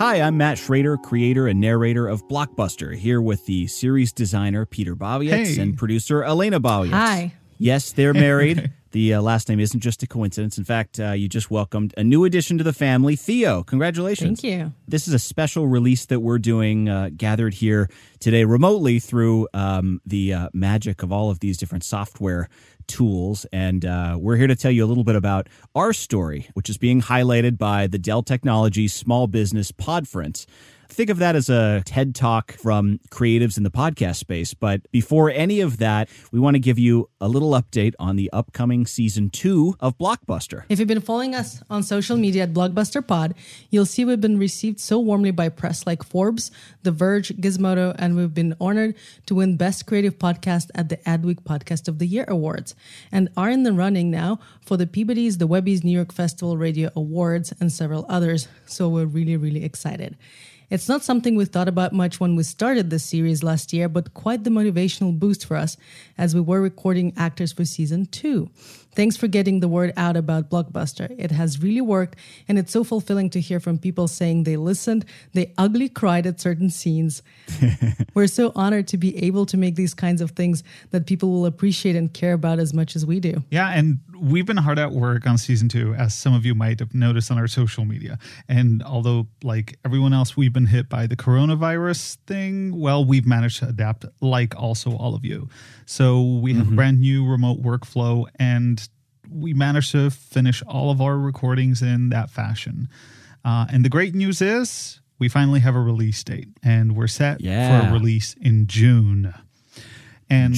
Hi, I'm Matt Schrader, creator and narrator of Blockbuster, here with the series designer Peter Bawiec and producer Elena Bawiec. Hi. Yes, they're married. The last name isn't just a coincidence. In fact, you just welcomed a new addition to the family, Theo. Congratulations. Thank you. This is a special release that we're doing gathered here today remotely through the magic of all of these different software tools. And we're here to tell you a little bit about our story, which is being highlighted by the Dell Technologies Small Business Podference. Think of that as a TED Talk from creatives in the podcast space. But before any of that, we want to give you a little update on the upcoming season 2 of Blockbuster. If you've been following us on social media at Blockbuster Pod, you'll see we've been received so warmly by press like Forbes, The Verge, Gizmodo, and we've been honored to win Best Creative Podcast at the Adweek Podcast of the Year Awards, and are in the running now for the Peabody's, the Webby's, New York Festival, Radio Awards, and several others. So we're really, really excited. It's not something we thought about much when we started this series last year, but quite the motivational boost for us as we were recording actors for season 2. Thanks for getting the word out about Blockbuster. It has really worked, and it's so fulfilling to hear from people saying they listened, they ugly cried at certain scenes. We're so honored to be able to make these kinds of things that people will appreciate and care about as much as we do. Yeah, and we've been hard at work on season 2, as some of you might have noticed on our social media. And although, like everyone else, we've been hit by the coronavirus thing, well, we've managed to adapt, like also all of you. So we have a brand new remote workflow, and we managed to finish all of our recordings in that fashion. And the great news is we finally have a release date, and we're set for a release in June. And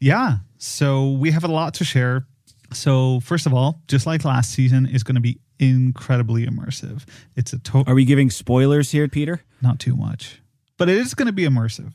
yeah, so we have a lot to share. So first of all, just like last season, is going to be incredibly immersive. It's a Are we giving spoilers here, Peter? Not too much, but it is going to be immersive.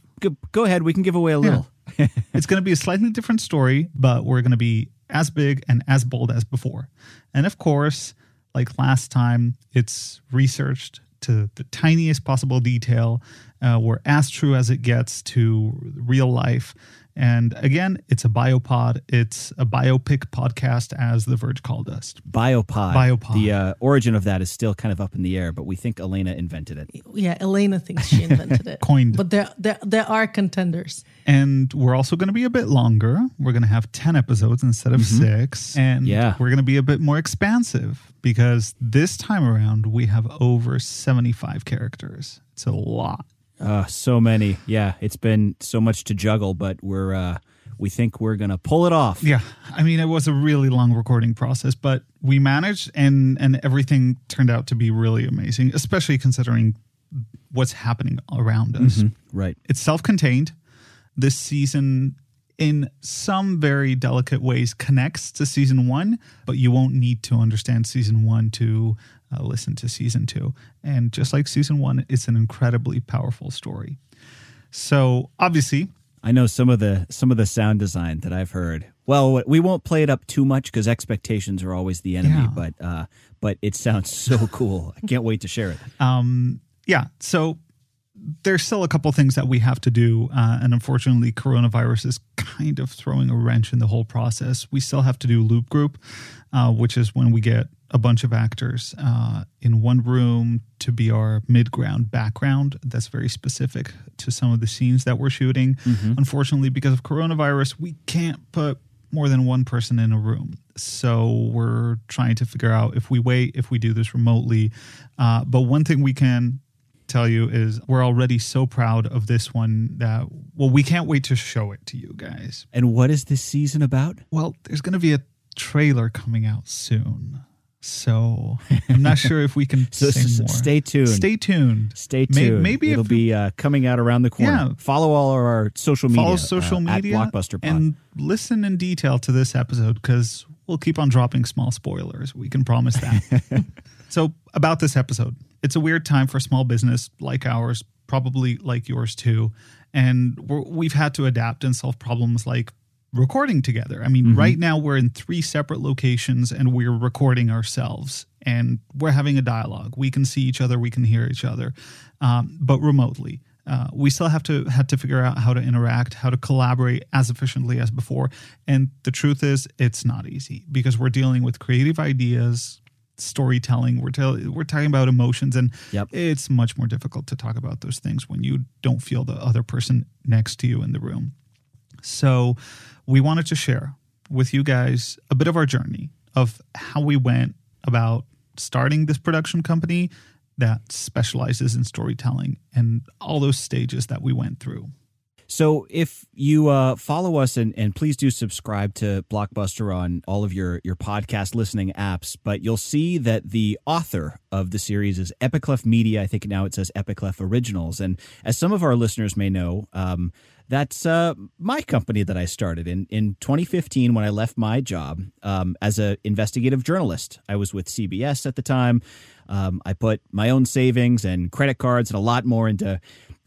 Go ahead. We can give away a little. Yeah. It's going to be a slightly different story, but we're going to be as big and as bold as before. And of course, like last time, it's researched to the tiniest possible detail. We're as true as it gets to real life. And again, it's a biopod. It's a biopic podcast, as The Verge called us. Biopod. The origin of that is still kind of up in the air, but we think Elena invented it. Yeah, Elena thinks she invented it. Coined. But there are contenders. And we're also going to be a bit longer. We're going to have 10 episodes instead of 6. And we're going to be a bit more expansive, because this time around we have over 75 characters. It's a lot. So many. Yeah, it's been so much to juggle, but we're we think we're going to pull it off. Yeah, I mean, it was a really long recording process, but we managed, and everything turned out to be really amazing, especially considering what's happening around us. Right. It's self-contained. This season, in some very delicate ways, connects to season 1, but you won't need to understand season 1 to listen to season 2. And just like season 1, it's an incredibly powerful story. So obviously, I know some of the sound design that I've heard. Well, we won't play it up too much because expectations are always the enemy. Yeah. But it sounds so cool. I can't wait to share it. Yeah. So there's still a couple things that we have to do. And unfortunately, coronavirus is kind of throwing a wrench in the whole process. We still have to do loop group, which is when we get a bunch of actors in one room to be our mid-ground background. That's very specific to some of the scenes that we're shooting. Unfortunately, because of coronavirus, we can't put more than one person in a room. So we're trying to figure out if we wait, if we do this remotely. But one thing we can tell you is we're already so proud of this one that, well, we can't wait to show it to you guys. And what is this season about? Well, there's going to be a trailer coming out soon. So I'm not sure if we can say more. Stay tuned. Maybe it'll be coming out around the corner. Yeah. Follow all of our social media. Follow social media at Blockbuster Pod. And listen in detail to this episode, because we'll keep on dropping small spoilers. We can promise that. So about this episode, it's a weird time for small business like ours, probably like yours too. And we've had to adapt and solve problems like recording together. I mean, right now we're in 3 separate locations and we're recording ourselves and we're having a dialogue. We can see each other, we can hear each other, but remotely. We still had to figure out how to interact, how to collaborate as efficiently as before. And the truth is, it's not easy because we're dealing with creative ideas, storytelling. We're talking about emotions, and it's much more difficult to talk about those things when you don't feel the other person next to you in the room. So we wanted to share with you guys a bit of our journey of how we went about starting this production company that specializes in storytelling and all those stages that we went through. So if you follow us, and please do subscribe to Blockbuster on all of your podcast listening apps, but you'll see that the author of the series is Epicleff Media. I think now it says Epicleff Originals. And as some of our listeners may know, that's my company that I started in 2015 when I left my job as an investigative journalist. I was with CBS at the time. I put my own savings and credit cards and a lot more into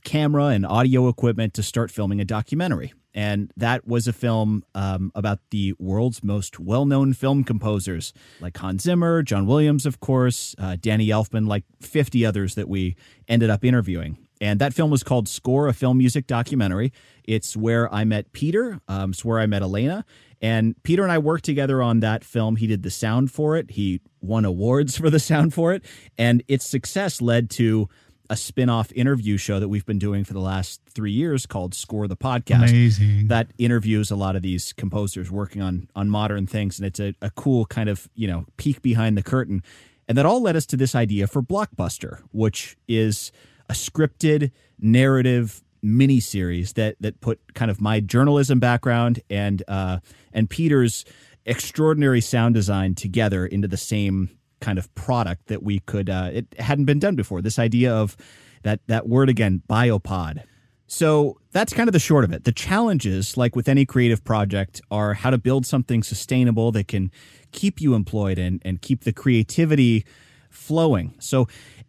camera and audio equipment to start filming a documentary. And that was a film about the world's most well-known film composers, like Hans Zimmer, John Williams, of course, Danny Elfman, like 50 others that we ended up interviewing. And that film was called Score, a film music documentary. It's where I met Peter. It's where I met Elena. And Peter and I worked together on that film. He did the sound for it. He won awards for the sound for it. And its success led to a spin-off interview show that we've been doing for the last 3 years called Score the Podcast. Amazing. That interviews a lot of these composers working on modern things. And it's a cool kind of, you know, peek behind the curtain. And that all led us to this idea for Blockbuster, which is a scripted narrative miniseries that put kind of my journalism background and Peter's extraordinary sound design together into the same kind of product that we could, it hadn't been done before. This idea of that word again, biopod. So that's kind of the short of it. The challenges, like with any creative project, are how to build something sustainable that can keep you employed and keep the creativity flowing. So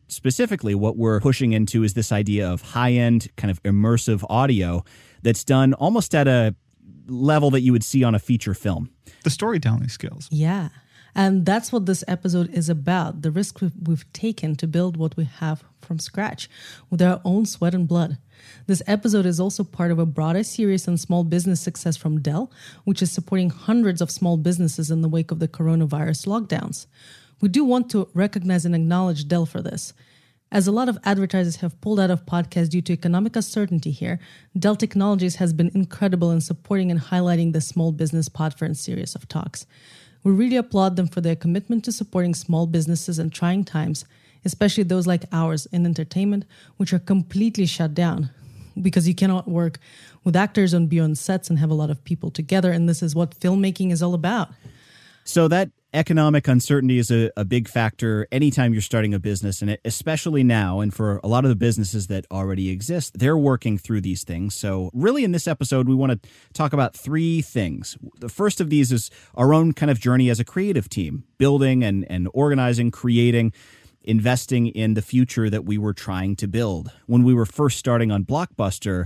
specifically what we're pushing into is this idea of high-end kind of immersive audio that's done almost at a level that you would see on a feature film. The storytelling skills. Yeah. And that's what this episode is about, the risk we've taken to build what we have from scratch with our own sweat and blood. This episode is also part of a broader series on small business success from Dell, which is supporting hundreds of small businesses in the wake of the coronavirus lockdowns. We do want to recognize and acknowledge Dell for this. As a lot of advertisers have pulled out of podcasts due to economic uncertainty here, Dell Technologies has been incredible in supporting and highlighting the small business podfriend series of talks. We really applaud them for their commitment to supporting small businesses in trying times, especially those like ours in entertainment, which are completely shut down because you cannot work with actors on beyond sets and have a lot of people together. And this is what filmmaking is all about. So that economic uncertainty is a big factor anytime you're starting a business, and especially now. And for a lot of the businesses that already exist, they're working through these things. So really in this episode, we want to talk about three things. The first of these is our own kind of journey as a creative team, building and organizing, creating, investing in the future that we were trying to build. When we were first starting on Blockbuster,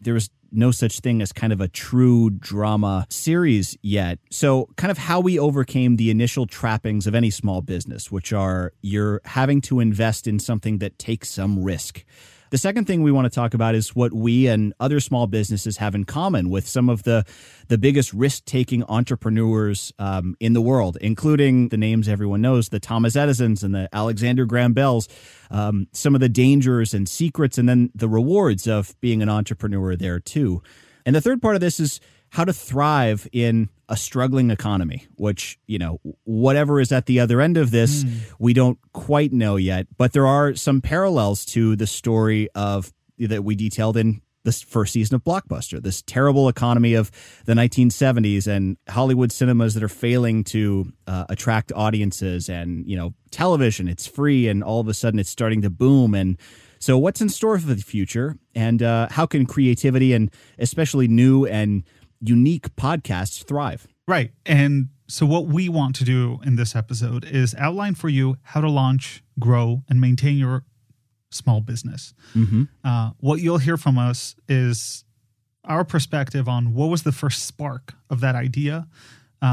there was no such thing as kind of a true drama series yet. So kind of how we overcame the initial trappings of any small business, which are you're having to invest in something that takes some risk. The second thing we want to talk about is what we and other small businesses have in common with some of the biggest risk-taking entrepreneurs in the world, including the names everyone knows, the Thomas Edisons and the Alexander Graham Bells, some of the dangers and secrets, and then the rewards of being an entrepreneur there too. And the third part of this is how to thrive in a struggling economy, which, you know, whatever is at the other end of this, we don't quite know yet. But there are some parallels to the story of that we detailed in this first season of Blockbuster, this terrible economy of the 1970s and Hollywood cinemas that are failing to attract audiences and, you know, television. It's free and all of a sudden it's starting to boom. And so what's in store for the future, and how can creativity and especially new and unique podcasts thrive? Right. And so what we want to do in this episode is outline for you how to launch, grow, and maintain your small business. Mm-hmm. What you'll hear from us is our perspective on what was the first spark of that idea,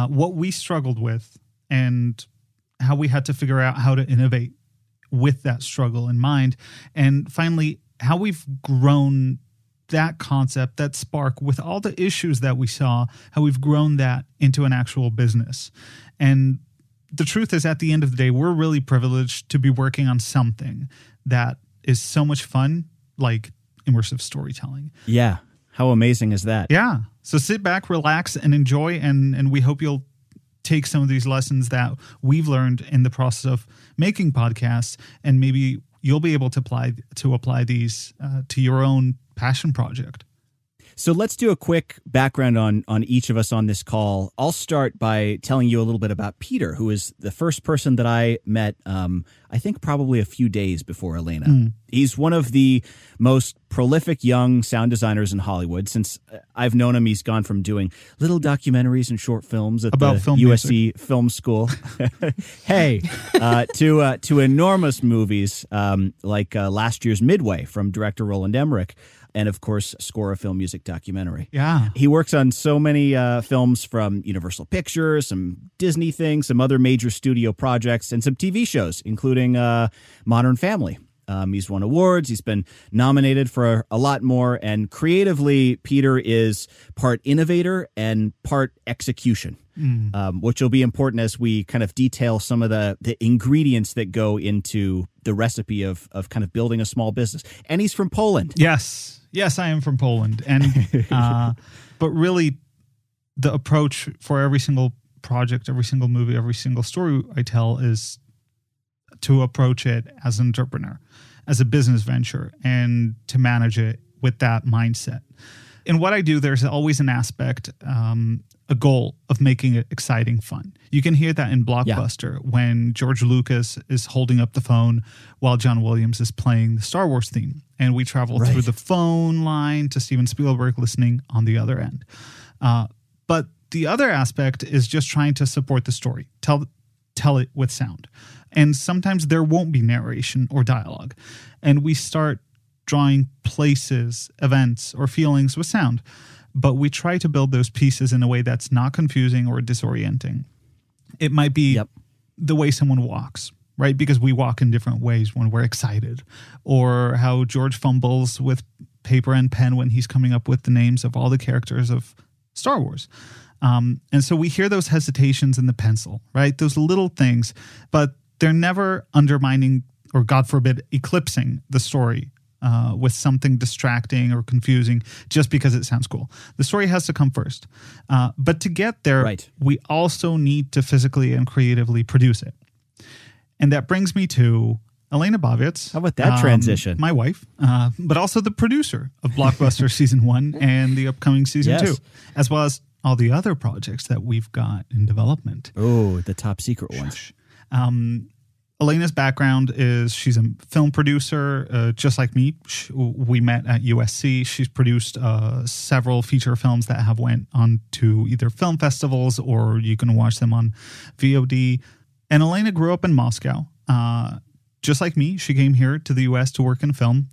what we struggled with, and how we had to figure out how to innovate with that struggle in mind. And finally, how we've grown that concept, that spark, with all the issues that we saw, how we've grown that into an actual business. And the truth is, at the end of the day, we're really privileged to be working on something that is so much fun, like immersive storytelling. Yeah. How amazing is that? Yeah. So sit back, relax, and enjoy. And we hope you'll take some of these lessons that we've learned in the process of making podcasts, and maybe you'll be able to apply these to your own passion project. So let's do a quick background on each of us on this call. I'll start by telling you a little bit about Peter, who is the first person that I met, I think probably a few days before Elena. Mm. He's one of the most prolific young sound designers in Hollywood. Since I've known him, he's gone from doing little documentaries and short films at the USC Film School to enormous movies like last year's Midway from director Roland Emmerich. And, of course, Score a Film Music documentary. Yeah. He works on so many films from Universal Pictures, some Disney things, some other major studio projects, and some TV shows, including Modern Family. He's won awards. He's been nominated for a lot more. And creatively, Peter is part innovator and part execution, which will be important as we kind of detail some of the ingredients that go into the recipe of kind of building a small business. And he's from Poland. Yes, I am from Poland. And but really, the approach for every single project, every single movie, every single story I tell is to approach it as an entrepreneur, as a business venture, and to manage it with that mindset. In what I do, there's always an aspect, a goal of making it exciting fun. You can hear that in Blockbuster when George Lucas is holding up the phone while John Williams is playing the Star Wars theme. And we travel through the phone line to Steven Spielberg listening on the other end. But the other aspect is just trying to support the story. Tell it with sound. And sometimes there won't be narration or dialogue. And we start drawing places, events, or feelings with sound. But we try to build those pieces in a way that's not confusing or disorienting. It might be the way someone walks, right? Because we walk in different ways when we're excited. Or how George fumbles with paper and pen when he's coming up with the names of all the characters of Star Wars. And so we hear those hesitations in the pencil, right? Those little things. But they're never undermining or, God forbid, eclipsing the story with something distracting or confusing just because it sounds cool. The story has to come first. But to get there, we also need to physically and creatively produce it. And that brings me to Elena Bawiec. How about that transition? My wife, but also the producer of Blockbuster Season 1 and the upcoming Season 2, as well as all the other projects that we've got in development. Oh, the top secret ones. Elena's background is she's a film producer, just like me. We met at USC. She's produced several feature films that have went on to either film festivals or you can watch them on VOD. And Elena grew up in Moscow. Just like me, she came here to the U.S. to work in film.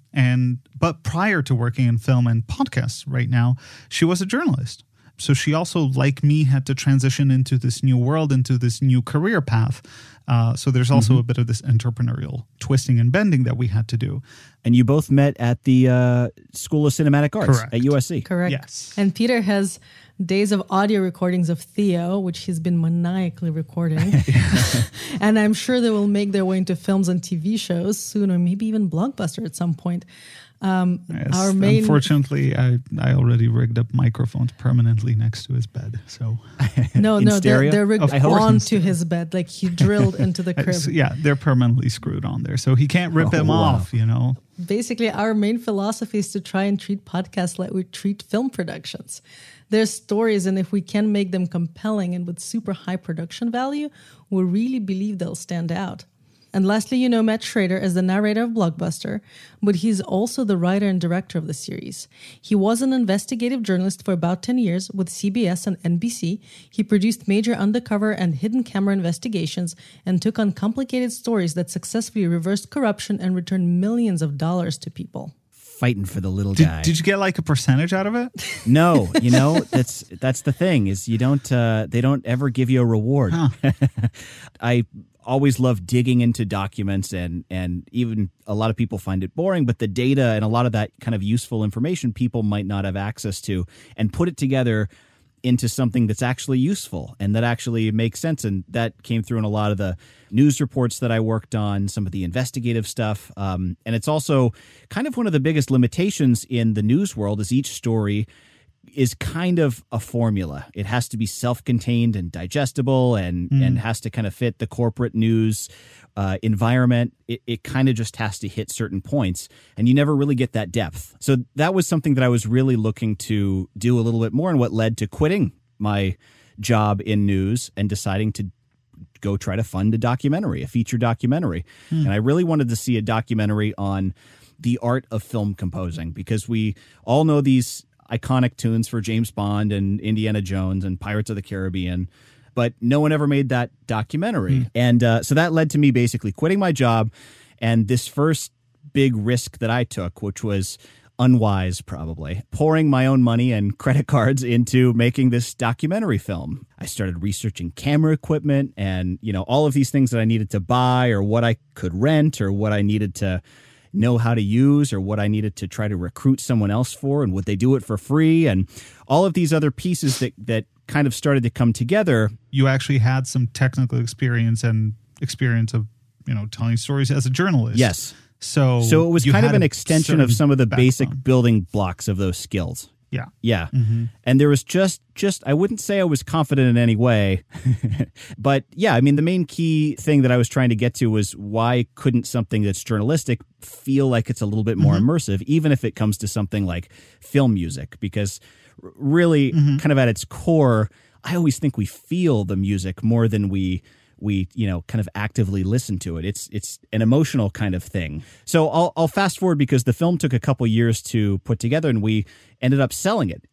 But prior to working in film and podcasts right now, she was a journalist. So she also, like me, had to transition into this new world, into this new career path. So there's also a bit of this entrepreneurial twisting and bending that we had to do. And you both met at the School of Cinematic Arts at USC. Correct. Yes. And Peter has days of audio recordings of Theo, which he's been maniacally recording. And I'm sure they will make their way into films and TV shows soon, or maybe even Blockbuster at some point. Yes, our main... Unfortunately, I already rigged up microphones permanently next to his bed. So no, they're rigged onto his bed, like he drilled into the crib. Yeah, they're permanently screwed on there, so he can't rip them off. You know, basically, our main philosophy is to try and treat podcasts like we treat film productions. They're stories, and if we can make them compelling and with super high production value, we really believe they'll stand out. And lastly, you know Matt Schrader as the narrator of Blockbuster, but he's also the writer and director of the series. He was an investigative journalist for about 10 years with CBS and NBC. He produced major undercover and hidden camera investigations and took on complicated stories that successfully reversed corruption and returned millions of dollars to people. Fighting for the little guy. Did you get like a percentage out of it? No, you know, that's the thing is you don't they don't ever give you a reward. Huh. I always love digging into documents and even a lot of people find it boring, but the data and a lot of that kind of useful information people might not have access to, and put it together into something that's actually useful and that actually makes sense. And that came through in a lot of the news reports that I worked on, some of the investigative stuff. And it's also kind of one of the biggest limitations in the news world is each story is kind of a formula. It has to be self-contained and digestible and has to kind of fit the corporate news environment. It kind of just has to hit certain points, and you never really get that depth. So that was something that I was really looking to do a little bit more, and what led to quitting my job in news and deciding to go try to fund a documentary, a feature documentary. And I really wanted to see a documentary on the art of film composing, because we all know these iconic tunes for James Bond and Indiana Jones and Pirates of the Caribbean, but no one ever made that documentary. And so that led to me basically quitting my job. And this first big risk that I took, which was unwise, probably pouring my own money and credit cards into making this documentary film. I started researching camera equipment and, you know, all of these things that I needed to buy or what I could rent or what I needed to know how to use or what I needed to try to recruit someone else for, and would they do it for free, and all of these other pieces that kind of started to come together. You actually had some technical experience and experience of, you know, telling stories as a journalist. Yes. So it was kind of an extension of some of the basic building blocks of those skills. Yeah. Yeah. Mm-hmm. And there was just I wouldn't say I was confident in any way, but yeah, I mean, the main key thing that I was trying to get to was why couldn't something that's journalistic feel like it's a little bit more immersive, even if it comes to something like film music, because really kind of at its core, I always think we feel the music more than we, you know, kind of actively listen to it. It's an emotional kind of thing. So I'll fast forward, because the film took a couple years to put together, and we ended up selling it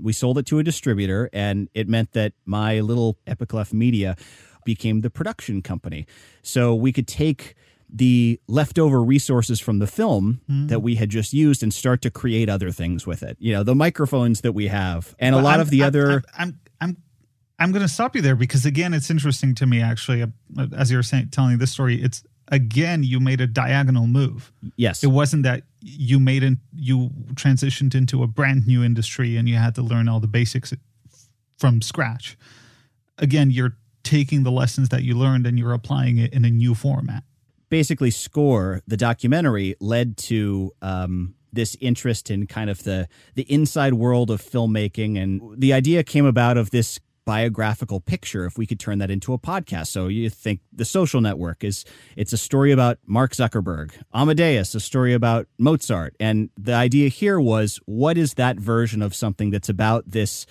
we sold it to a distributor, and it meant that my little Epicleff Media became the production company. So we could take the leftover resources from the film that we had just used and start to create other things with it. You know, the microphones that we have and a lot of the other... I'm going to stop you there, because, again, it's interesting to me, actually, as you were telling this story, it's, again, you made a diagonal move. Yes. It wasn't that you transitioned into a brand new industry and you had to learn all the basics from scratch. Again, you're taking the lessons that you learned and you're applying it in a new format. Basically, Score, the documentary, led to... this interest in kind of the inside world of filmmaking. And the idea came about of this biographical picture, if we could turn that into a podcast. So you think The Social Network it's a story about Mark Zuckerberg, Amadeus, a story about Mozart. And the idea here was, what is that version of something that's about this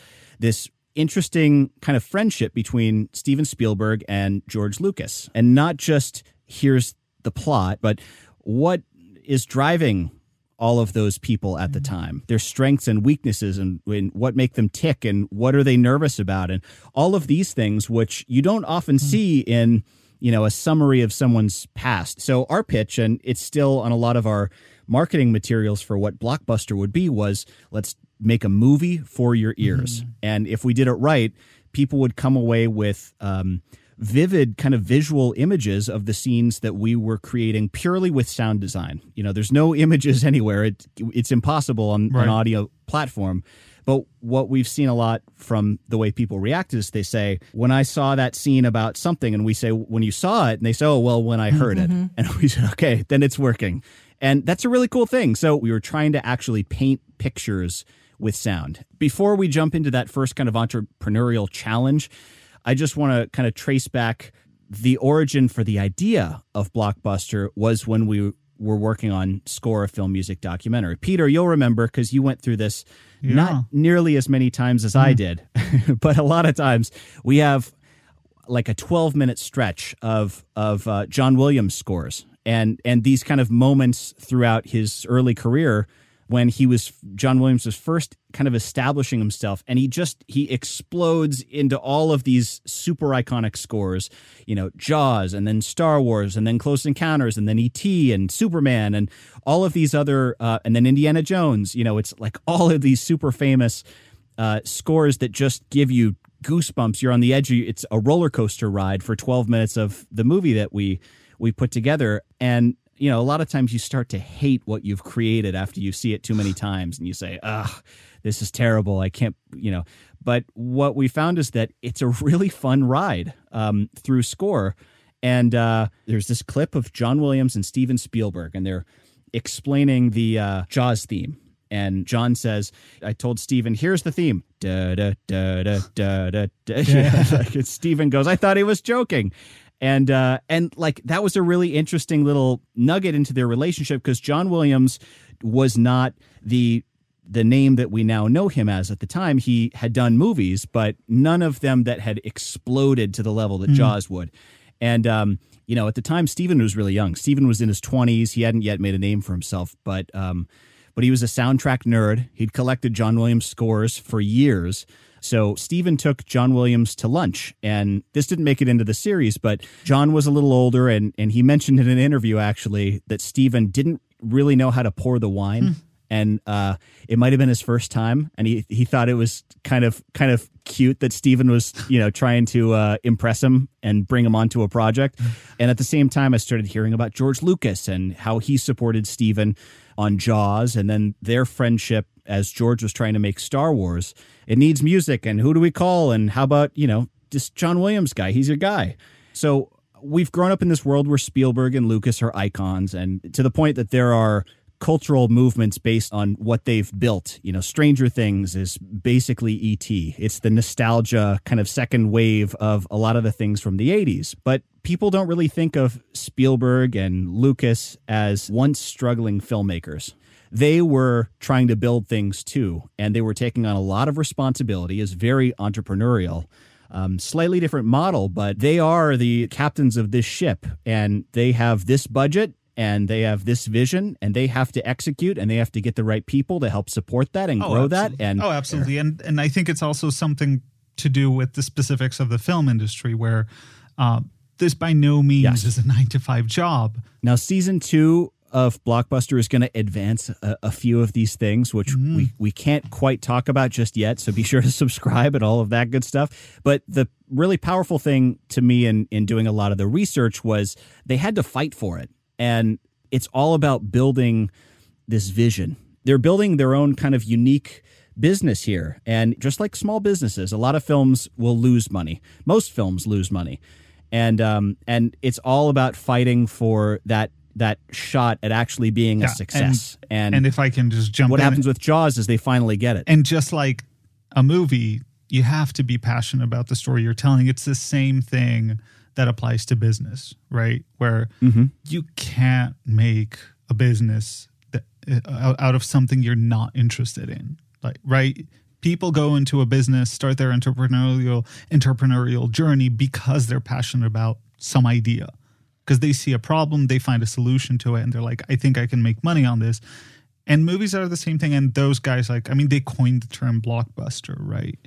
interesting kind of friendship between Steven Spielberg and George Lucas? And not just here's the plot, but what is driving all of those people at the time, their strengths and weaknesses and what make them tick and what are they nervous about, and all of these things, which you don't often see in, you know, a summary of someone's past. So our pitch, and it's still on a lot of our marketing materials for what Blockbuster would be, was let's make a movie for your ears. And if we did it right, people would come away with vivid kind of visual images of the scenes that we were creating purely with sound design. You know, there's no images anywhere. It's impossible on an audio platform. But what we've seen a lot from the way people react is they say, when I saw that scene about something, and we say, when you saw it, and they say, oh, well, when I heard it. And we said, okay, then it's working. And that's a really cool thing. So we were trying to actually paint pictures with sound. Before we jump into that first kind of entrepreneurial challenge, I just want to kind of trace back the origin for the idea of Blockbuster was when we were working on Score, a film music documentary. Peter, you'll remember, because you went through this not nearly as many times as I did, but a lot of times we have like a 12-minute stretch of John Williams scores and these kind of moments throughout his early career when John Williams was first kind of establishing himself, and he explodes into all of these super iconic scores, you know, Jaws, and then Star Wars, and then Close Encounters, and then E.T., and Superman, and all of these other, and then Indiana Jones, you know, it's like all of these super famous scores that just give you goosebumps. You're on the edge. It's a roller coaster ride for 12 minutes of the movie that we put together. And you know, a lot of times you start to hate what you've created after you see it too many times and you say, ugh, this is terrible. I can't, you know. But what we found is that it's a really fun ride through Score. And there's this clip of John Williams and Steven Spielberg, and they're explaining the Jaws theme. And John says, I told Steven, here's the theme. Da, da, da, da, da, da, da. Yeah. Like, Steven goes, I thought he was joking. And like that was a really interesting little nugget into their relationship, because John Williams was not the name that we now know him as at the time. He had done movies, but none of them that had exploded to the level that Jaws would. And, you know, at the time, Steven was really young. Steven was in his 20s. He hadn't yet made a name for himself, but he was a soundtrack nerd. He'd collected John Williams scores for years. So Steven took John Williams to lunch, and this didn't make it into the series, but John was a little older, and he mentioned in an interview, actually, that Steven didn't really know how to pour the wine, and it might have been his first time, and he thought it was kind of cute that Steven was, you know, trying to impress him and bring him onto a project. And at the same time, I started hearing about George Lucas and how he supported Steven on Jaws, and then their friendship as George was trying to make Star Wars. It needs music, and who do we call, and how about, you know, this John Williams guy, he's your guy. So we've grown up in this world where Spielberg and Lucas are icons, and to the point that there are cultural movements based on what they've built. You know, Stranger Things is basically E.T. It's the nostalgia kind of second wave of a lot of the things from the 80s. But people don't really think of Spielberg and Lucas as once struggling filmmakers. They were trying to build things too, and they were taking on a lot of responsibility. It's very entrepreneurial. Slightly different model, but they are the captains of this ship, and they have this budget, and they have this vision, and they have to execute, and they have to get the right people to help support that and grow that. And absolutely. And I think it's also something to do with the specifics of the film industry, where this by no means is a 9-to-5 job. Now, season 2 of Blockbuster is going to advance a few of these things, which we can't quite talk about just yet. So be sure to subscribe and all of that good stuff. But the really powerful thing to me in doing a lot of the research was they had to fight for it. And it's all about building this vision. They're building their own kind of unique business here. And just like small businesses, a lot of films will lose money. Most films lose money. And it's all about fighting for that shot at actually being a success. And if I can just jump in. What happens with Jaws is they finally get it. And just like a movie, you have to be passionate about the story you're telling. It's the same thing that applies to business, right? Where you can't make a business out of something you're not interested in. Like, right? People go into a business, start their entrepreneurial journey because they're passionate about some idea. Because they see a problem, they find a solution to it, and they're like, I think I can make money on this. And movies are the same thing. And those guys, like, I mean, they coined the term blockbuster, right?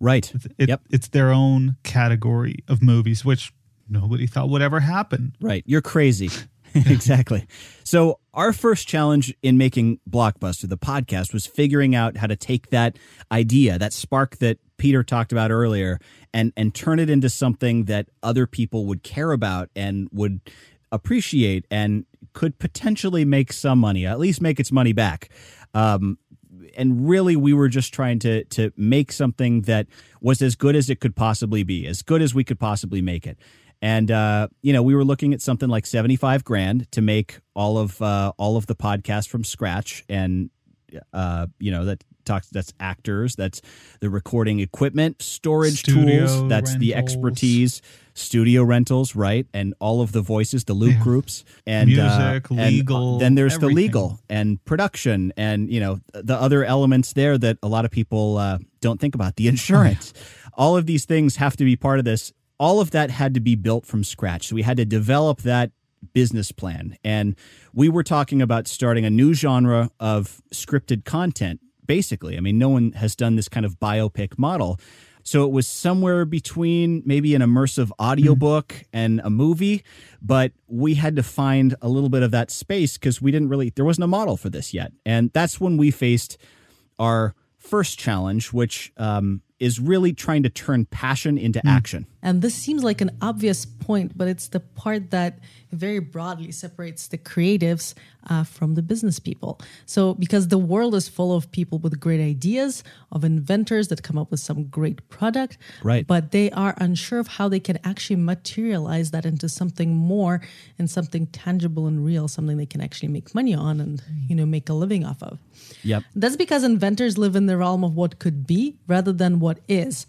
Right. It's their own category of movies, which nobody thought would ever happen. Right. You're crazy. Exactly. So our first challenge in making Blockbuster, the podcast, was figuring out how to take that idea, that spark that Peter talked about earlier, and turn it into something that other people would care about and would appreciate and could potentially make some money, at least make its money back. And really, we were just trying to make something that was as good as it could possibly be, as good as we could possibly make it. And, you know, we were looking at something like $75,000 to make all of the podcast from scratch. And, you know, that's actors, that's the recording equipment, storage studio tools, that's rentals. The expertise, studio rentals, right? And all of the voices, the loop groups, and music, legal. And then there's everything. The legal and production and, you know, the other elements there that a lot of people don't think about. The insurance. All of these things have to be part of this. All of that had to be built from scratch. So we had to develop that business plan. And we were talking about starting a new genre of scripted content, basically. I mean, no one has done this kind of biopic model. So it was somewhere between maybe an immersive audiobook and a movie, but we had to find a little bit of that space because there wasn't a model for this yet. And that's when we faced our first challenge, which is really trying to turn passion into action. And this seems like an obvious point, but it's the part that very broadly separates the creatives from the business people. So because the world is full of people with great ideas, of inventors that come up with some great product, right, but they are unsure of how they can actually materialize that into something more and something tangible and real, something they can actually make money on and, you know, make a living off of. Yep. That's because inventors live in the realm of what could be rather than what is.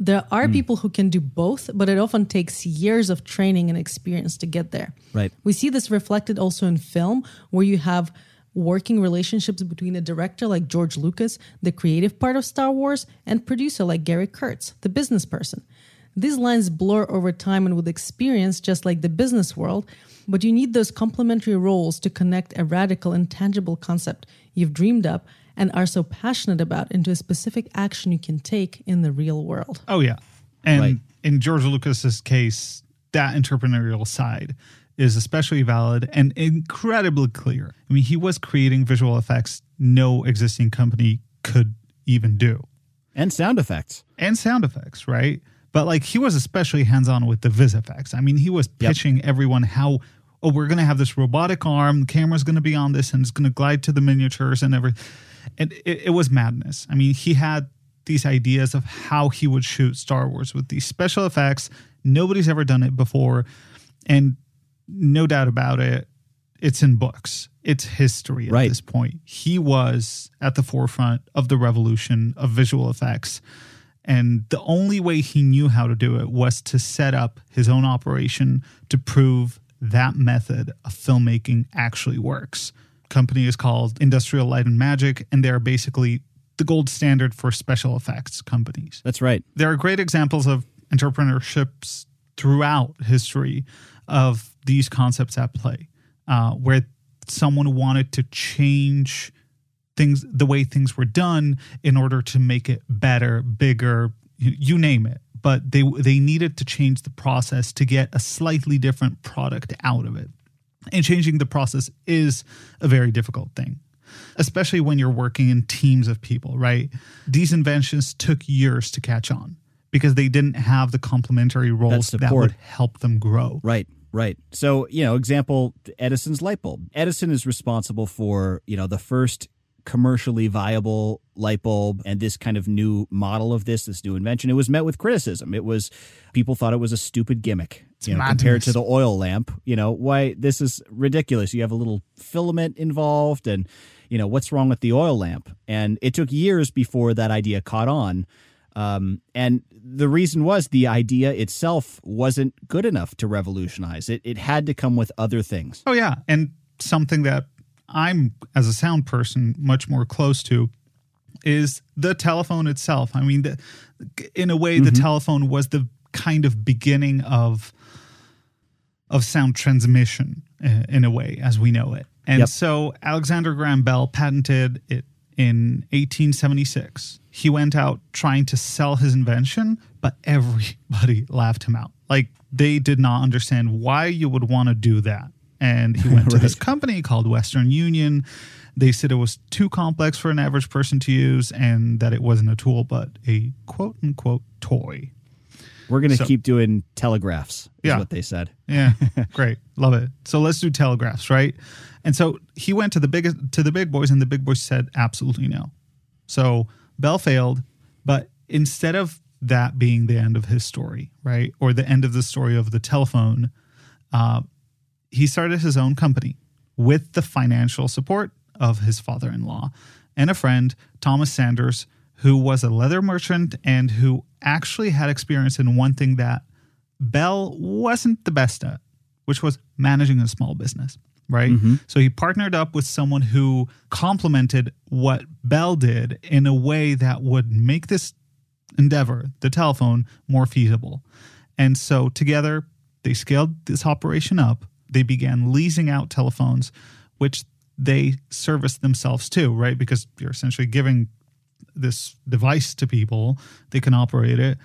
There are people who can do both, but it often takes years of training and experience to get there. Right. We see this reflected also in film, where you have working relationships between a director like George Lucas, the creative part of Star Wars, and producer like Gary Kurtz, the business person. These lines blur over time and with experience, just like the business world, but you need those complementary roles to connect a radical and tangible concept you've dreamed up and are so passionate about into a specific action you can take in the real world. Oh, yeah. And right. In George Lucas's case, that entrepreneurial side is especially valid and incredibly clear. I mean, he was creating visual effects no existing company could even do. And sound effects. Right? But like he was especially hands-on with the vis effects. I mean, he was pitching everyone how... oh, we're going to have this robotic arm, the camera's going to be on this, and it's going to glide to the miniatures and everything. And it was madness. I mean, he had these ideas of how he would shoot Star Wars with these special effects. Nobody's ever done it before. And no doubt about it, it's in books. It's history at this point. He was at the forefront of the revolution of visual effects. And the only way he knew how to do it was to set up his own operation to prove that method of filmmaking actually works. Company is called Industrial Light and Magic, and they're basically the gold standard for special effects companies. That's right. There are great examples of entrepreneurships throughout history of these concepts at play, where someone wanted to change things, the way things were done, in order to make it better, bigger, you name it. But they needed to change the process to get a slightly different product out of it. And changing the process is a very difficult thing, especially when you're working in teams of people, right? These inventions took years to catch on because they didn't have the complementary roles that would help them grow. Right. Right. So, you know, example, Edison's light bulb. Edison is responsible for, you know, the first commercially viable light bulb and this kind of new model of this new invention. It was met with criticism. It was, people thought it was a stupid gimmick, you know, compared to the oil lamp. You know, why, this is ridiculous. You have a little filament involved and, you know, what's wrong with the oil lamp? And it took years before that idea caught on. And the reason was the idea itself wasn't good enough to revolutionize it. It had to come with other things. Oh, yeah. And something that I'm, as a sound person, much more close to is the telephone itself. I mean, in a way, the telephone was the kind of beginning of sound transmission in a way, as we know it. And so Alexander Graham Bell patented it in 1876. He went out trying to sell his invention, but everybody laughed him out. Like, they did not understand why you would want to do that. And he went to this company called Western Union. They said it was too complex for an average person to use and that it wasn't a tool, but a quote-unquote toy. We're going to keep doing telegraphs, is what they said. Yeah, great. Love it. So let's do telegraphs, right? And so he went to the big boys, and the big boys said absolutely no. So Bell failed, but instead of that being the end of his story, right, or the end of the story of the telephone, he started his own company with the financial support of his father-in-law and a friend, Thomas Sanders, who was a leather merchant and who actually had experience in one thing that Bell wasn't the best at, which was managing a small business, right? Mm-hmm. So he partnered up with someone who complemented what Bell did in a way that would make this endeavor, the telephone, more feasible. And so together they scaled this operation up. They began leasing out telephones, which they serviced themselves to, right? Because you're essentially giving this device to people. They can operate it,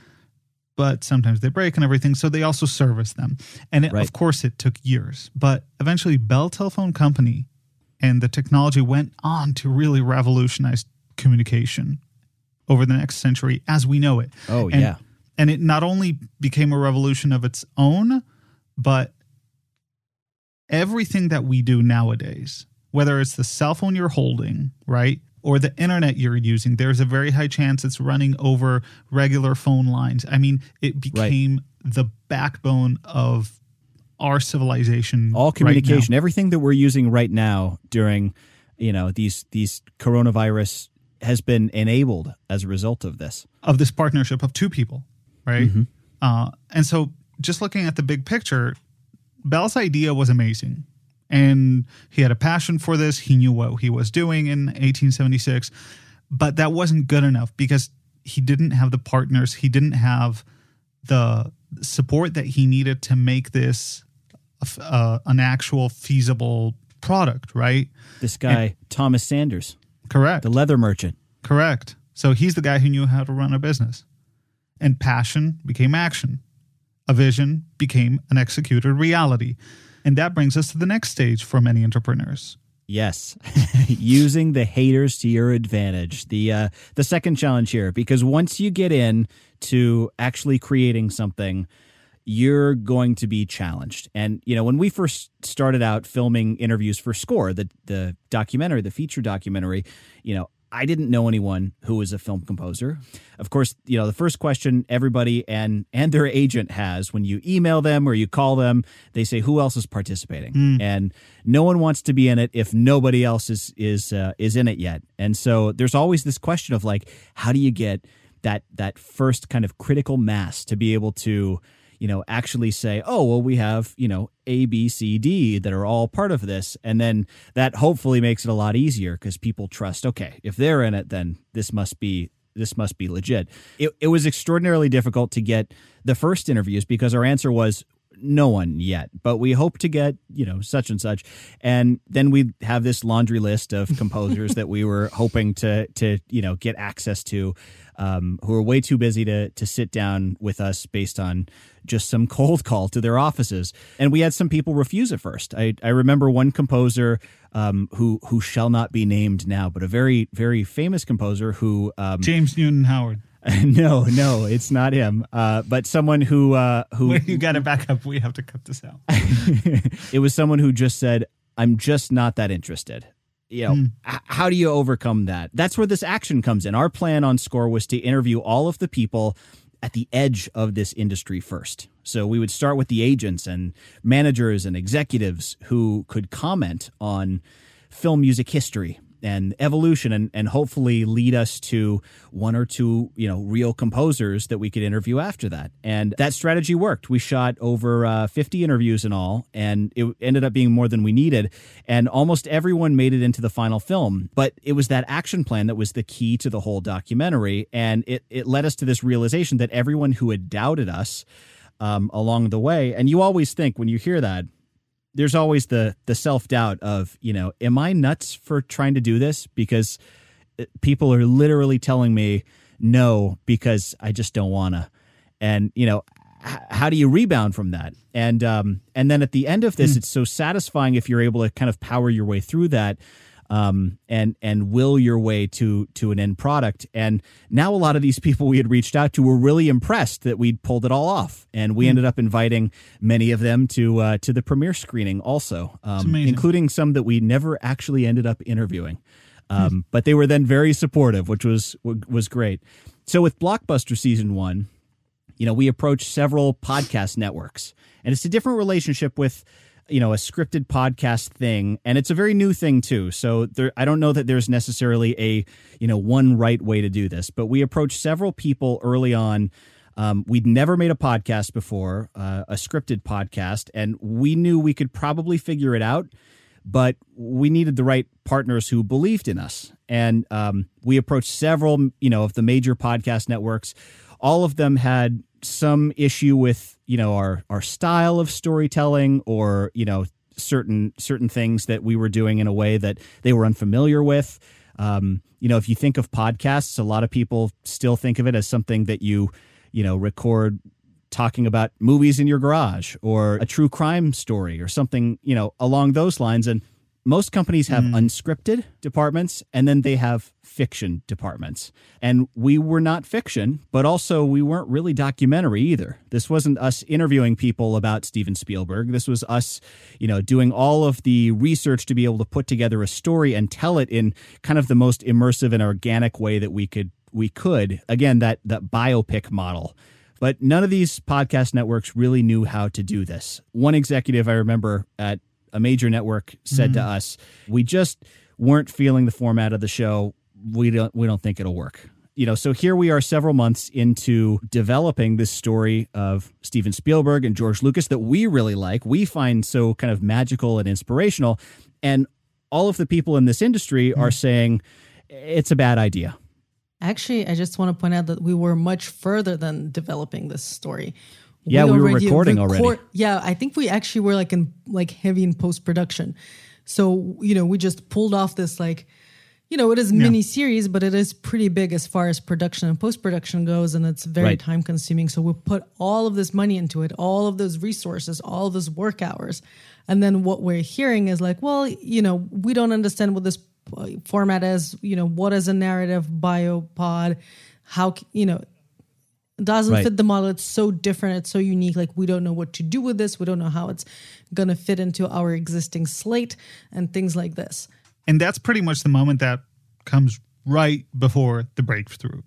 but sometimes they break and everything. So they also service them. And of course, it took years. But eventually, Bell Telephone Company and the technology went on to really revolutionize communication. over the next century as we know it. Oh, and, yeah. And it not only became a revolution of its own, but everything that we do nowadays, whether it's the cell phone you're holding, right, or the internet you're using, there's a very high chance it's running over regular phone lines. I mean, it became the backbone of our civilization. All communication, everything that we're using right now during, you know, these coronavirus has been enabled as a result of this partnership of two people, right? Mm-hmm. And so just looking at the big picture, Bell's idea was amazing. And he had a passion for this. He knew what he was doing in 1876, but that wasn't good enough because he didn't have the partners. He didn't have the support that he needed to make this an actual feasible product, right? This guy, Thomas Sanders. Correct. The leather merchant. Correct. So he's the guy who knew how to run a business. And passion became action. A vision became an executed reality. And that brings us to the next stage for many entrepreneurs. Yes. Using the haters to your advantage. The second challenge here, because once you get in to actually creating something, you're going to be challenged. And, you know, when we first started out filming interviews for Score, the documentary, the feature documentary, you know, I didn't know anyone who was a film composer. Of course, you know, the first question everybody and their agent has when you email them or you call them, they say, who else is participating? Mm. And no one wants to be in it if nobody else is in it yet. And so there's always this question of like, how do you get that first kind of critical mass to be able to, you know, actually say, oh, well, we have, you know, A, B, C, D that are all part of this. And then that hopefully makes it a lot easier because people trust, okay, if they're in it, then this must be legit. It was extraordinarily difficult to get the first interviews because our answer was no one yet, but we hope to get, you know, such and such. And then we have this laundry list of composers that we were hoping to, you know, get access to, who are way too busy to sit down with us based on just some cold call to their offices. And we had some people refuse at first. I remember one composer who shall not be named now, but a very, very famous composer who... James Newton Howard. No, it's not him. But someone who Wait, you got to back up. We have to cut this out. It was someone who just said, "I'm just not that interested." You know, how do you overcome that? That's where this action comes in. Our plan on Score was to interview all of the people at the edge of this industry first. So we would start with the agents and managers and executives who could comment on film music history and evolution and hopefully lead us to one or two, you know, real composers that we could interview after that. And that strategy worked. We shot over 50 interviews in all, and it ended up being more than we needed. And almost everyone made it into the final film. But it was that action plan that was the key to the whole documentary. And it led us to this realization that everyone who had doubted us along the way, and you always think when you hear that, there's always the self-doubt of, you know, am I nuts for trying to do this? Because people are literally telling me no, because I just don't want to. And, you know, how do you rebound from that? And then at the end of this, it's so satisfying if you're able to kind of power your way through that and will your way to an end product. And now a lot of these people we had reached out to were really impressed that we'd pulled it all off. And we ended up inviting many of them to the premiere screening also, including some that we never actually ended up interviewing. But they were then very supportive, which was great. So with Blockbuster Season 1, you know, we approached several podcast networks. And it's a different relationship with, you know, a scripted podcast thing. And it's a very new thing, too. So I don't know that there's necessarily a, you know, one right way to do this. But we approached several people early on. We'd never made a podcast before, a scripted podcast. And we knew we could probably figure it out. But we needed the right partners who believed in us. And we approached several, you know, of the major podcast networks. All of them had some issue with, you know, our style of storytelling or, you know, certain things that we were doing in a way that they were unfamiliar with. You know, if you think of podcasts, a lot of people still think of it as something that you know, record talking about movies in your garage or a true crime story or something, you know, along those lines. And most companies have unscripted departments, and then they have fiction departments. And we were not fiction, but also we weren't really documentary either. This wasn't us interviewing people about Steven Spielberg. This was us, you know, doing all of the research to be able to put together a story and tell it in kind of the most immersive and organic way that we could. Again, that biopic model. But none of these podcast networks really knew how to do this. One executive I remember at a major network said to us, "We just weren't feeling the format of the show. We don't think it'll work." You know, so here we are several months into developing this story of Steven Spielberg and George Lucas that we really like, we find so kind of magical and inspirational, and all of the people in this industry are saying it's a bad idea. Actually, I just want to point out that we were much further than developing this story. Yeah, we were recording already. Yeah, I think we actually were like heavy in post-production. So, you know, we just pulled off this it is mini-series, but it is pretty big as far as production and post-production goes, and it's very time-consuming. So we put all of this money into it, all of those resources, all of those work hours. And then what we're hearing is we don't understand what this format is, what is a narrative biopod, how, doesn't fit the model. It's so different. It's so unique. We don't know what to do with this. We don't know how it's going to fit into our existing slate and things like this. And that's pretty much the moment that comes right before the breakthrough.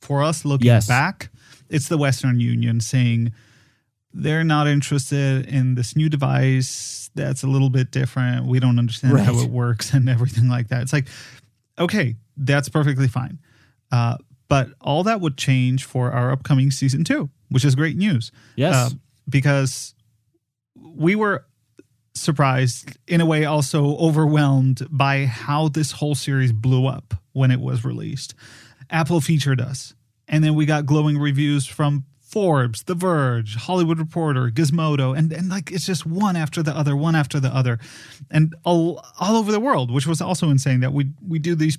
For us looking back, it's the Western Union saying they're not interested in this new device that's a little bit different. We don't understand how it works and everything like that. It's okay, that's perfectly fine. But all that would change for our upcoming season 2, which is great news. Yes. Because we were surprised, in a way also overwhelmed, by how this whole series blew up when it was released. Apple featured us. And then we got glowing reviews from Forbes, The Verge, Hollywood Reporter, Gizmodo. And it's just one after the other, one after the other. And all over the world, which was also insane that we do these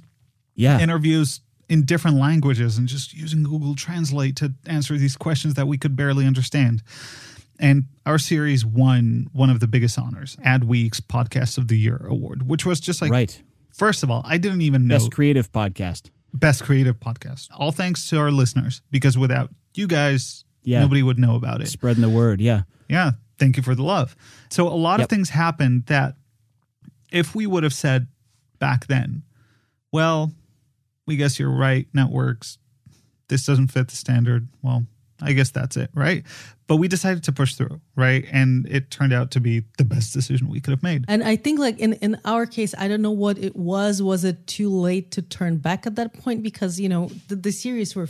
interviews in different languages and just using Google Translate to answer these questions that we could barely understand. And our series won one of the biggest honors, Adweek's Podcast of the Year award, which was just first of all, I didn't even know. Best creative podcast. All thanks to our listeners, because without you guys, nobody would know about it. Spreading the word, yeah. Yeah, thank you for the love. So a lot of things happened that if we would have said back then, well, we guess you're right, networks, this doesn't fit the standard. Well, I guess that's it, right? But we decided to push through, right? And it turned out to be the best decision we could have made. And I think in our case, I don't know what it was. Was it too late to turn back at that point? Because, the series were,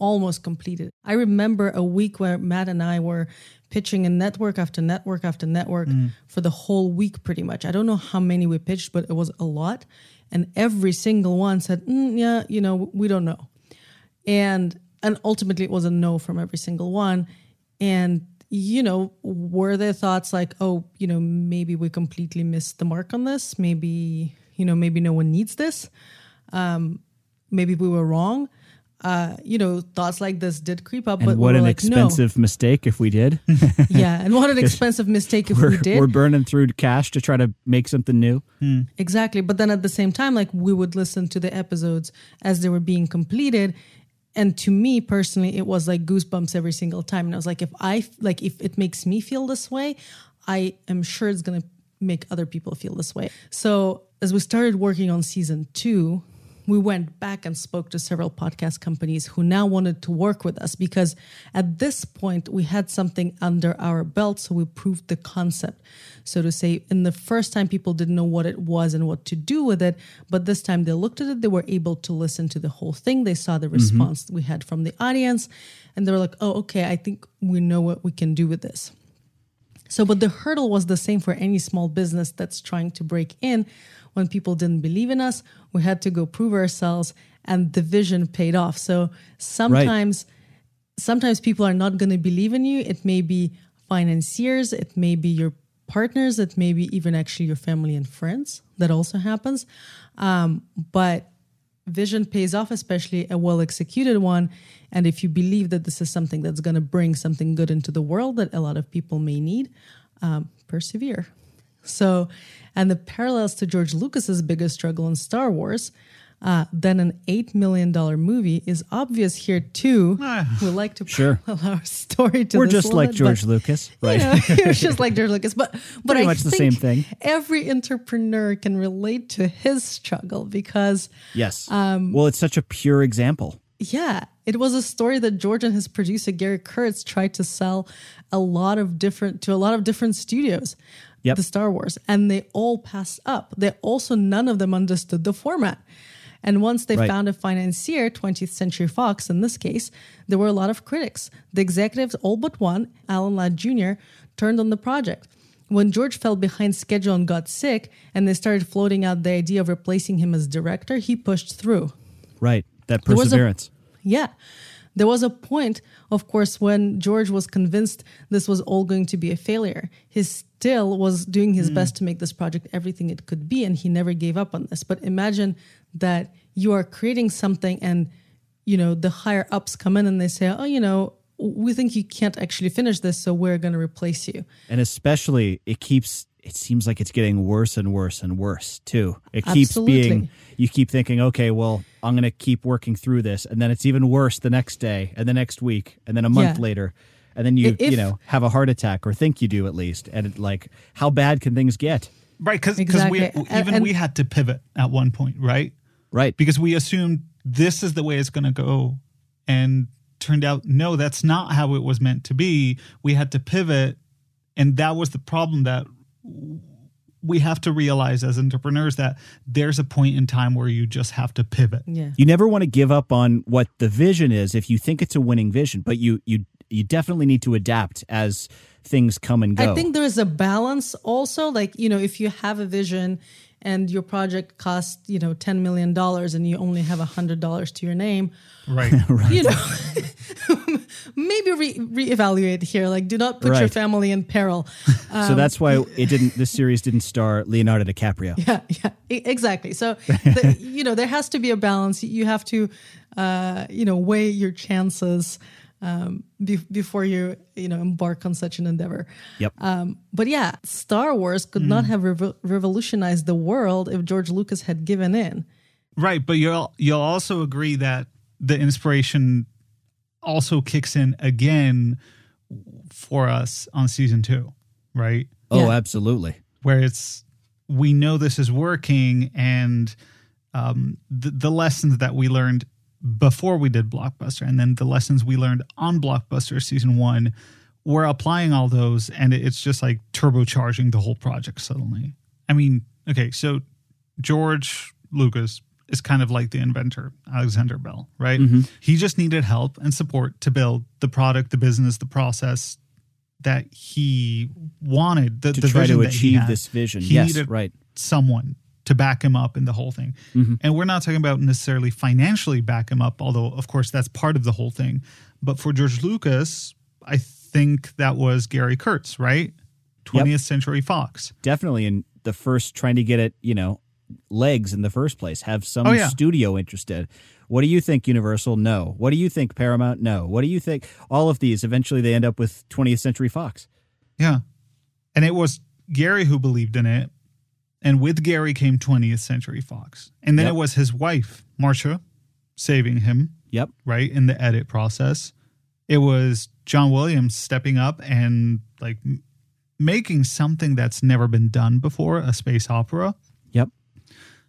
almost completed. I remember a week where Matt and I were pitching in network after network after network for the whole week, pretty much. I don't know how many we pitched, but it was a lot. And every single one said, we don't know. And ultimately it was a no from every single one. And, were there thoughts maybe we completely missed the mark on this. Maybe, maybe no one needs this. Maybe we were wrong. Thoughts like this did creep up. And but what we were an expensive mistake if we did. Yeah, and what an expensive mistake if we did. We're burning through cash to try to make something new. Exactly. But then at the same time, we would listen to the episodes as they were being completed. And to me personally, it was goosebumps every single time. And I was if it makes me feel this way, I am sure it's going to make other people feel this way. So as we started working on season 2, we went back and spoke to several podcast companies who now wanted to work with us, because at this point we had something under our belt. So we proved the concept. So to say, in the first time people didn't know what it was and what to do with it, but this time they looked at it, they were able to listen to the whole thing. They saw the response we had from the audience and they were like, oh, okay, I think we know what we can do with this. So, but the hurdle was the same for any small business that's trying to break in. When people didn't believe in us, we had to go prove ourselves, and the vision paid off. So sometimes people are not going to believe in you. It may be financiers, it may be your partners, it may be even actually your family and friends. That also happens. But vision pays off, especially a well-executed one. And if you believe that this is something that's going to bring something good into the world that a lot of people may need, persevere. So, and the parallels to George Lucas's biggest struggle in Star Wars, then an $8 million movie is obvious here too. We like to parallel our story to We're this just like George Lucas, right? You know, you're just like George Lucas, but pretty much the same thing. Every entrepreneur can relate to his struggle because well, it's such a pure example. Yeah, it was a story that George and his producer Gary Kurtz tried to sell to a lot of different studios. The Star Wars, and they all passed up. They also, none of them understood the format. And once they found a financier, 20th Century Fox in this case, there were a lot of critics. The executives, all but one, Alan Ladd Jr., turned on the project. When George fell behind schedule and got sick, and they started floating out the idea of replacing him as director, he pushed through. Right, that perseverance. There was a point, of course, when George was convinced this was all going to be a failure. He still was doing his best to make this project everything it could be, and he never gave up on this. But imagine that you are creating something and, you know, the higher ups come in and they say, oh, you know, we think you can't actually finish this, so we're going to replace you. And especially it seems like it's getting worse and worse and worse too. It keeps being, you keep thinking, okay, well, I'm going to keep working through this. And then it's even worse the next day and the next week and then a month later. And then you have a heart attack, or think you do at least. And it, like, how bad can things get? Right. Because we had to pivot at one point, right? Right. Because we assumed this is the way it's going to go. And turned out, no, that's not how it was meant to be. We had to pivot. And that was the problem that we have to realize as entrepreneurs, that there's a point in time where you just have to pivot. Yeah. You never want to give up on what the vision is if you think it's a winning vision, but you definitely need to adapt as things come and go. I think there is a balance also. Like, you know, if you have a vision and your project costs, you know, $10 million and you only have $100 to your name, right. You know, maybe reevaluate here. Like, do not put your family in peril. So that's why this series didn't star Leonardo DiCaprio. Yeah, exactly. So, you know, there has to be a balance. You have to, weigh your chances before you, embark on such an endeavor. Yep. But yeah, Star Wars could not have revolutionized the world if George Lucas had given in. Right, but you'll also agree that the inspiration also kicks in again for us on season 2, right? Oh, yeah. Absolutely. Where we know this is working, and the lessons that we learned before we did Blockbuster, and then the lessons we learned on Blockbuster season 1, we're applying all those, and it's just like turbocharging the whole project suddenly. I mean, okay, so George Lucas is kind of like the inventor, Alexander Bell, right? Mm-hmm. He just needed help and support to build the product, the business, the process that he wanted. The try vision to achieve this vision. He needed someone to back him up in the whole thing. Mm-hmm. And we're not talking about necessarily financially back him up, although, of course, that's part of the whole thing. But for George Lucas, I think that was Gary Kurtz, right? 20th Century Fox. Definitely. And the first, trying to get it, legs in the first place, have some studio interested. What do you think, Universal? No. What do you think, Paramount? No. What do you think? All of these, eventually they end up with 20th Century Fox. Yeah. And it was Gary who believed in it. And with Gary came 20th Century Fox. And then it was his wife, Marcia, saving him. Yep. Right. In the edit process. It was John Williams stepping up and like making something that's never been done before, a space opera. Yep.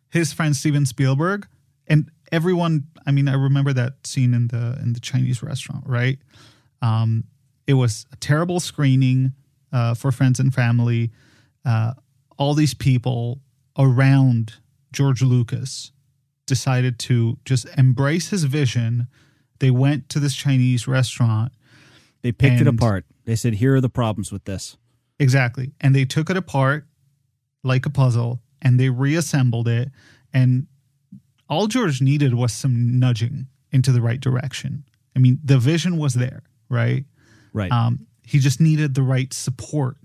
His friend Steven Spielberg, and everyone. I mean, I remember that scene in the Chinese restaurant, right? It was a terrible screening for friends and family. All these people around George Lucas decided to just embrace his vision. They went to this Chinese restaurant. They picked it apart. They said, here are the problems with this. Exactly. And they took it apart like a puzzle, and they reassembled it. And all George needed was some nudging into the right direction. I mean, the vision was there, right? Right. He just needed the right support.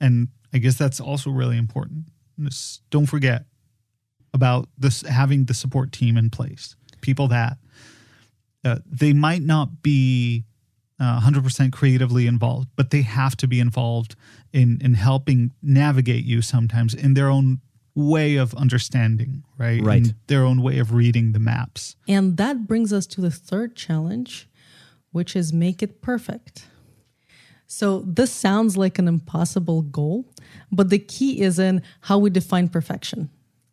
And I guess that's also really important. Just don't forget about this, having the support team in place. People that they might not be 100% creatively involved, but they have to be involved in helping navigate you sometimes in their own way of understanding, right? Right. In their own way of reading the maps. And that brings us to the third challenge, which is make it perfect. So this sounds like an impossible goal, but the key is in how we define perfection.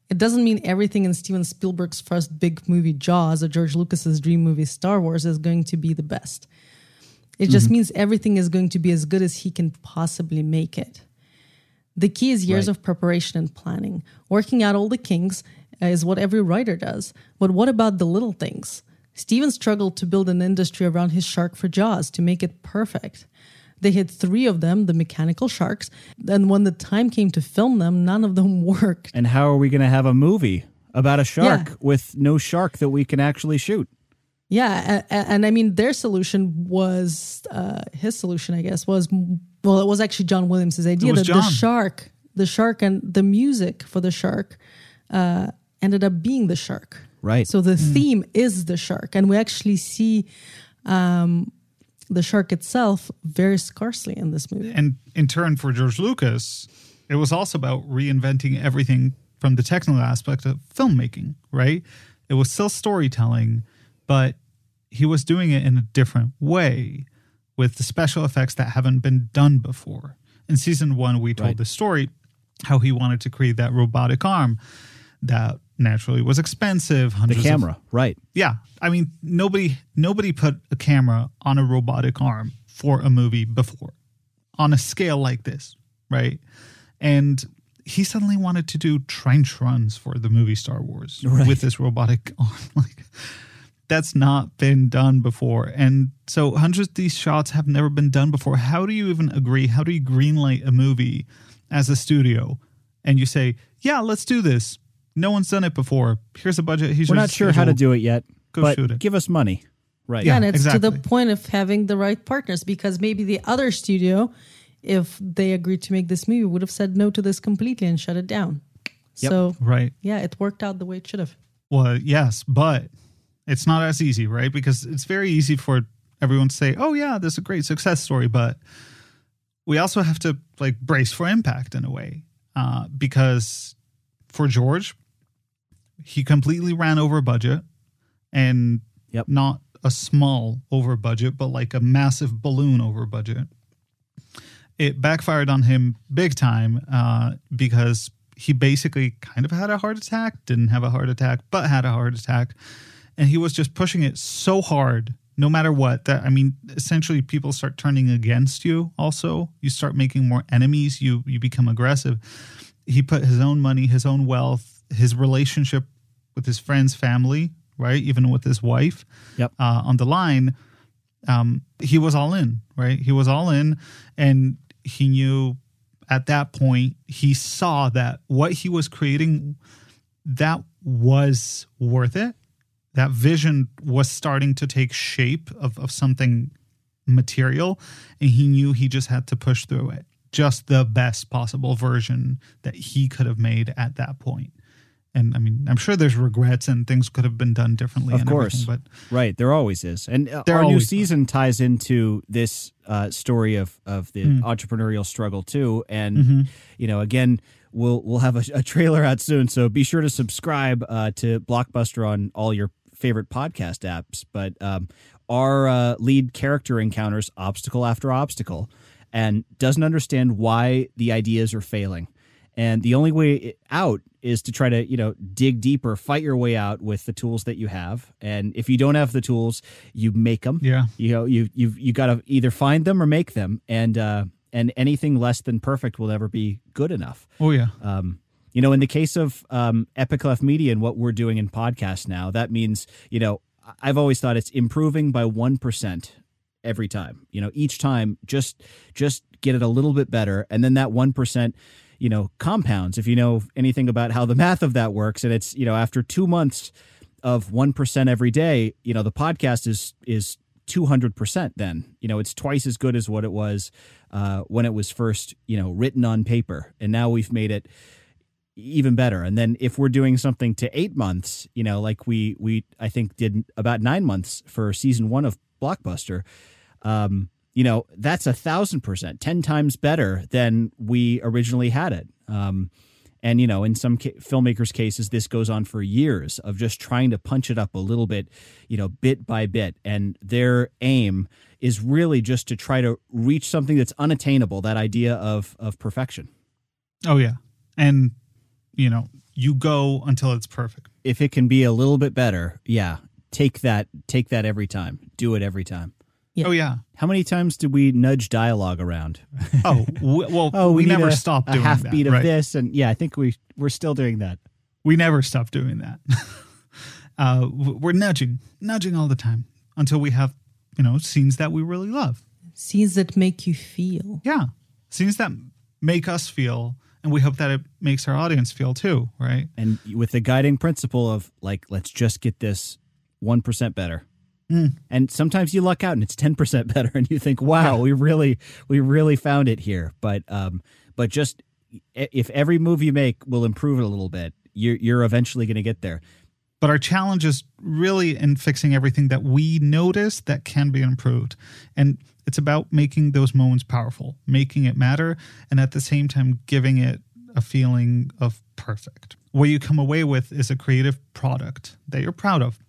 It doesn't mean everything in Steven Spielberg's first big movie, Jaws, or George Lucas's dream movie, Star Wars, is going to be the best. It just means everything is going to be as good as he can possibly make it. The key is years of preparation and planning. Working out all the kinks is what every writer does. But what about the little things? Steven struggled to build an industry around his shark for Jaws to make it perfect. They had three of them, the mechanical sharks, and when the time came to film them, none of them worked. And how are we going to have a movie about a shark with no shark that we can actually shoot? Yeah, and I mean, their solution was, his solution, I guess, was, well, it was actually John Williams' idea that the shark and the music for the shark ended up being the shark. Right. So the theme is the shark, and we actually see... the shark itself very scarcely in this movie. And in turn for George Lucas, it was also about reinventing everything from the technical aspect of filmmaking, right? It was still storytelling, but he was doing it in a different way with the special effects that haven't been done before. In season one, we told the story, how he wanted to create that robotic arm that naturally was expensive. The camera. Yeah. I mean, nobody put a camera on a robotic arm for a movie before on a scale like this, right? And he suddenly wanted to do trench runs for the movie Star Wars with this robotic arm. Like, that's not been done before. And so hundreds of these shots have never been done before. How do you even agree? How do you greenlight a movie as a studio and you say, yeah, let's do this? No one's done it before. Here's a budget. We're not sure how to do it yet, but give us money. Right. Yeah, and it's to the point of having the right partners, because maybe the other studio, if they agreed to make this movie, would have said no to this completely and shut it down. Yep. So, yeah, it worked out the way it should have. Well, yes, but it's not as easy, right? Because it's very easy for everyone to say, oh, yeah, this is a great success story. But we also have to like brace for impact in a way, because for George... he completely ran over budget, and not a small over budget, but like a massive balloon over budget. It backfired on him big time because he basically kind of had a heart attack, didn't have a heart attack, but had a heart attack. And he was just pushing it so hard, no matter what, that, I mean, essentially people start turning against you also. You start making more enemies. You become aggressive. He put his own money, his own wealth, his relationship with his friends, family, right? Even with his wife on the line, he was all in, right? He was all in, and he knew at that point, he saw that what he was creating, that was worth it. That vision was starting to take shape of something material, and he knew he just had to push through it. Just the best possible version that he could have made at that point. And I mean, I'm sure there's regrets and things could have been done differently. Of course. But there always is. And our new season ties into this story of the entrepreneurial struggle, too. And, you know, again, we'll have a trailer out soon. So be sure to subscribe to Blockbuster on all your favorite podcast apps. But our lead character encounters obstacle after obstacle and doesn't understand why the ideas are failing. And the only way out is to try to, you know, dig deeper, fight your way out with the tools that you have. And if you don't have the tools, you make them. Yeah. You know, you got to either find them or make them. And anything less than perfect will never be good enough. Oh, yeah. You know, in the case of Epicleff Media and what we're doing in podcasts now, that means, you know, I've always thought it's improving by 1% every time. You know, each time just get it a little bit better. And then that 1%... you know, compounds, if you know anything about how the math of that works. And it's, you know, after 2 months of 1% every day, you know, the podcast is 200% then. You know, it's twice as good as what it was when it was first, you know, written on paper. And now we've made it even better. And then if we're doing something to 8 months, you know, like we I think did about 9 months for season 1 of Blockbuster, you know, that's 1,000%, 10 times better than we originally had it. And, you know, in some filmmakers' cases, this goes on for years of just trying to punch it up a little bit, you know, bit by bit. And their aim is really just to try to reach something that's unattainable, that idea of perfection. Oh, yeah. And, you know, you go until it's perfect. If it can be a little bit better, yeah, take that every time. Do it every time. Yeah. Oh, yeah. How many times did we nudge dialogue around? Oh, well, we never stopped doing that. A half beat of this. And yeah, I think we're still doing that. We never stop doing that. We're nudging all the time until we have, you know, scenes that we really love. Scenes that make you feel. Yeah. Scenes that make us feel. And we hope that it makes our audience feel too, right? And with the guiding principle of like, let's just get this 1% better. And sometimes you luck out and it's 10% better and you think, wow, we really found it here. But just if every move you make will improve it a little bit, you're eventually going to get there. But our challenge is really in fixing everything that we notice that can be improved. And it's about making those moments powerful, making it matter, and at the same time giving it a feeling of perfect. What you come away with is a creative product that you're proud of.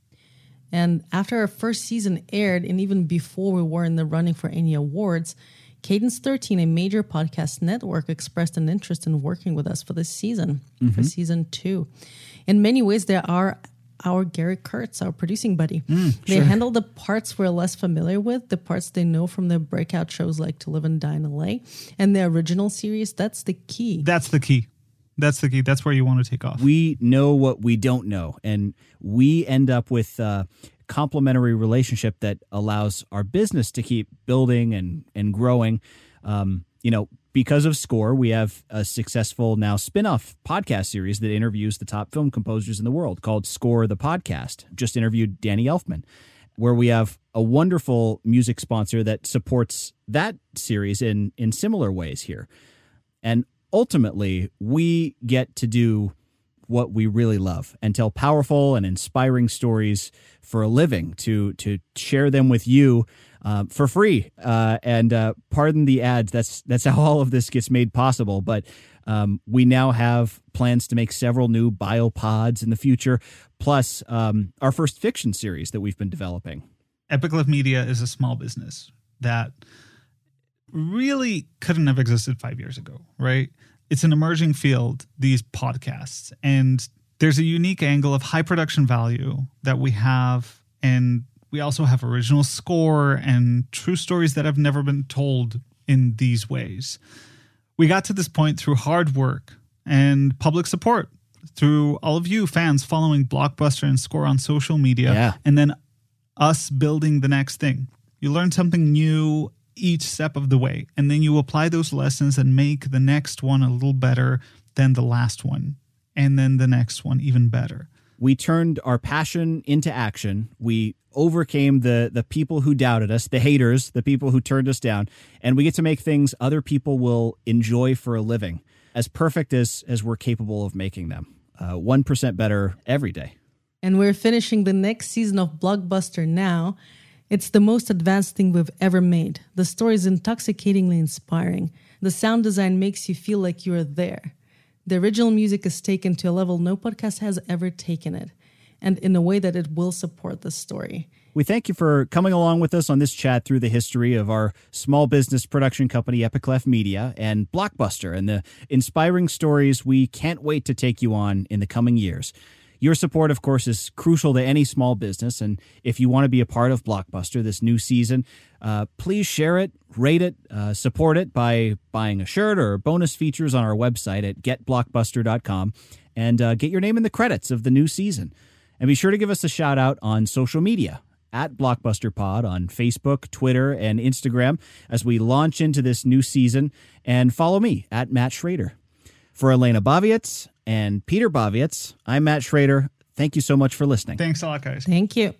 And after our first season aired, and even before we were in the running for any awards, Cadence 13, a major podcast network, expressed an interest in working with us for this season, for season 2. In many ways, they are our Gary Kurtz, our producing buddy. They handle the parts we're less familiar with, the parts they know from their breakout shows like To Live and Die in LA, and the original series. That's the key. That's the key. That's where you want to take off. We know what we don't know, and we end up with a complementary relationship that allows our business to keep building and growing. You know, because of Score, we have a successful now spin-off podcast series that interviews the top film composers in the world called Score the Podcast. Just interviewed Danny Elfman, where we have a wonderful music sponsor that supports that series in similar ways here. And ultimately, we get to do what we really love and tell powerful and inspiring stories for a living, to share them with you for free. And pardon the ads. That's how all of this gets made possible. But we now have plans to make several new biopods in the future, plus our first fiction series that we've been developing. Epicleff Media is a small business that really couldn't have existed 5 years ago, right? It's an emerging field, these podcasts, and there's a unique angle of high production value that we have, and we also have original score and true stories that have never been told in these ways. We got to this point through hard work and public support, through all of you fans following Blockbuster and Score on social media, and then us building the next thing. You learn something new each step of the way, and then you apply those lessons and make the next one a little better than the last one, and then the next one even better. We turned our passion into action. We overcame the people who doubted us, the haters, the people who turned us down, and we get to make things other people will enjoy for a living, as perfect as we're capable of making them. 1% better every day. And we're finishing the next season of Blockbuster now. It's the most advanced thing we've ever made. The story is intoxicatingly inspiring. The sound design makes you feel like you're there. The original music is taken to a level no podcast has ever taken it, and in a way that it will support the story. We thank you for coming along with us on this chat through the history of our small business production company, Epicleff Media, and Blockbuster, and the inspiring stories we can't wait to take you on in the coming years. Your support, of course, is crucial to any small business, and if you want to be a part of Blockbuster this new season, please share it, rate it, support it by buying a shirt or bonus features on our website at getblockbuster.com, and get your name in the credits of the new season. And be sure to give us a shout-out on social media, at BlockbusterPod on Facebook, Twitter, and Instagram, as we launch into this new season, and follow me, at Matt Schrader. For Elena Bawiec and Peter Bawiec, I'm Matt Schrader. Thank you so much for listening. Thanks a lot, guys. Thank you.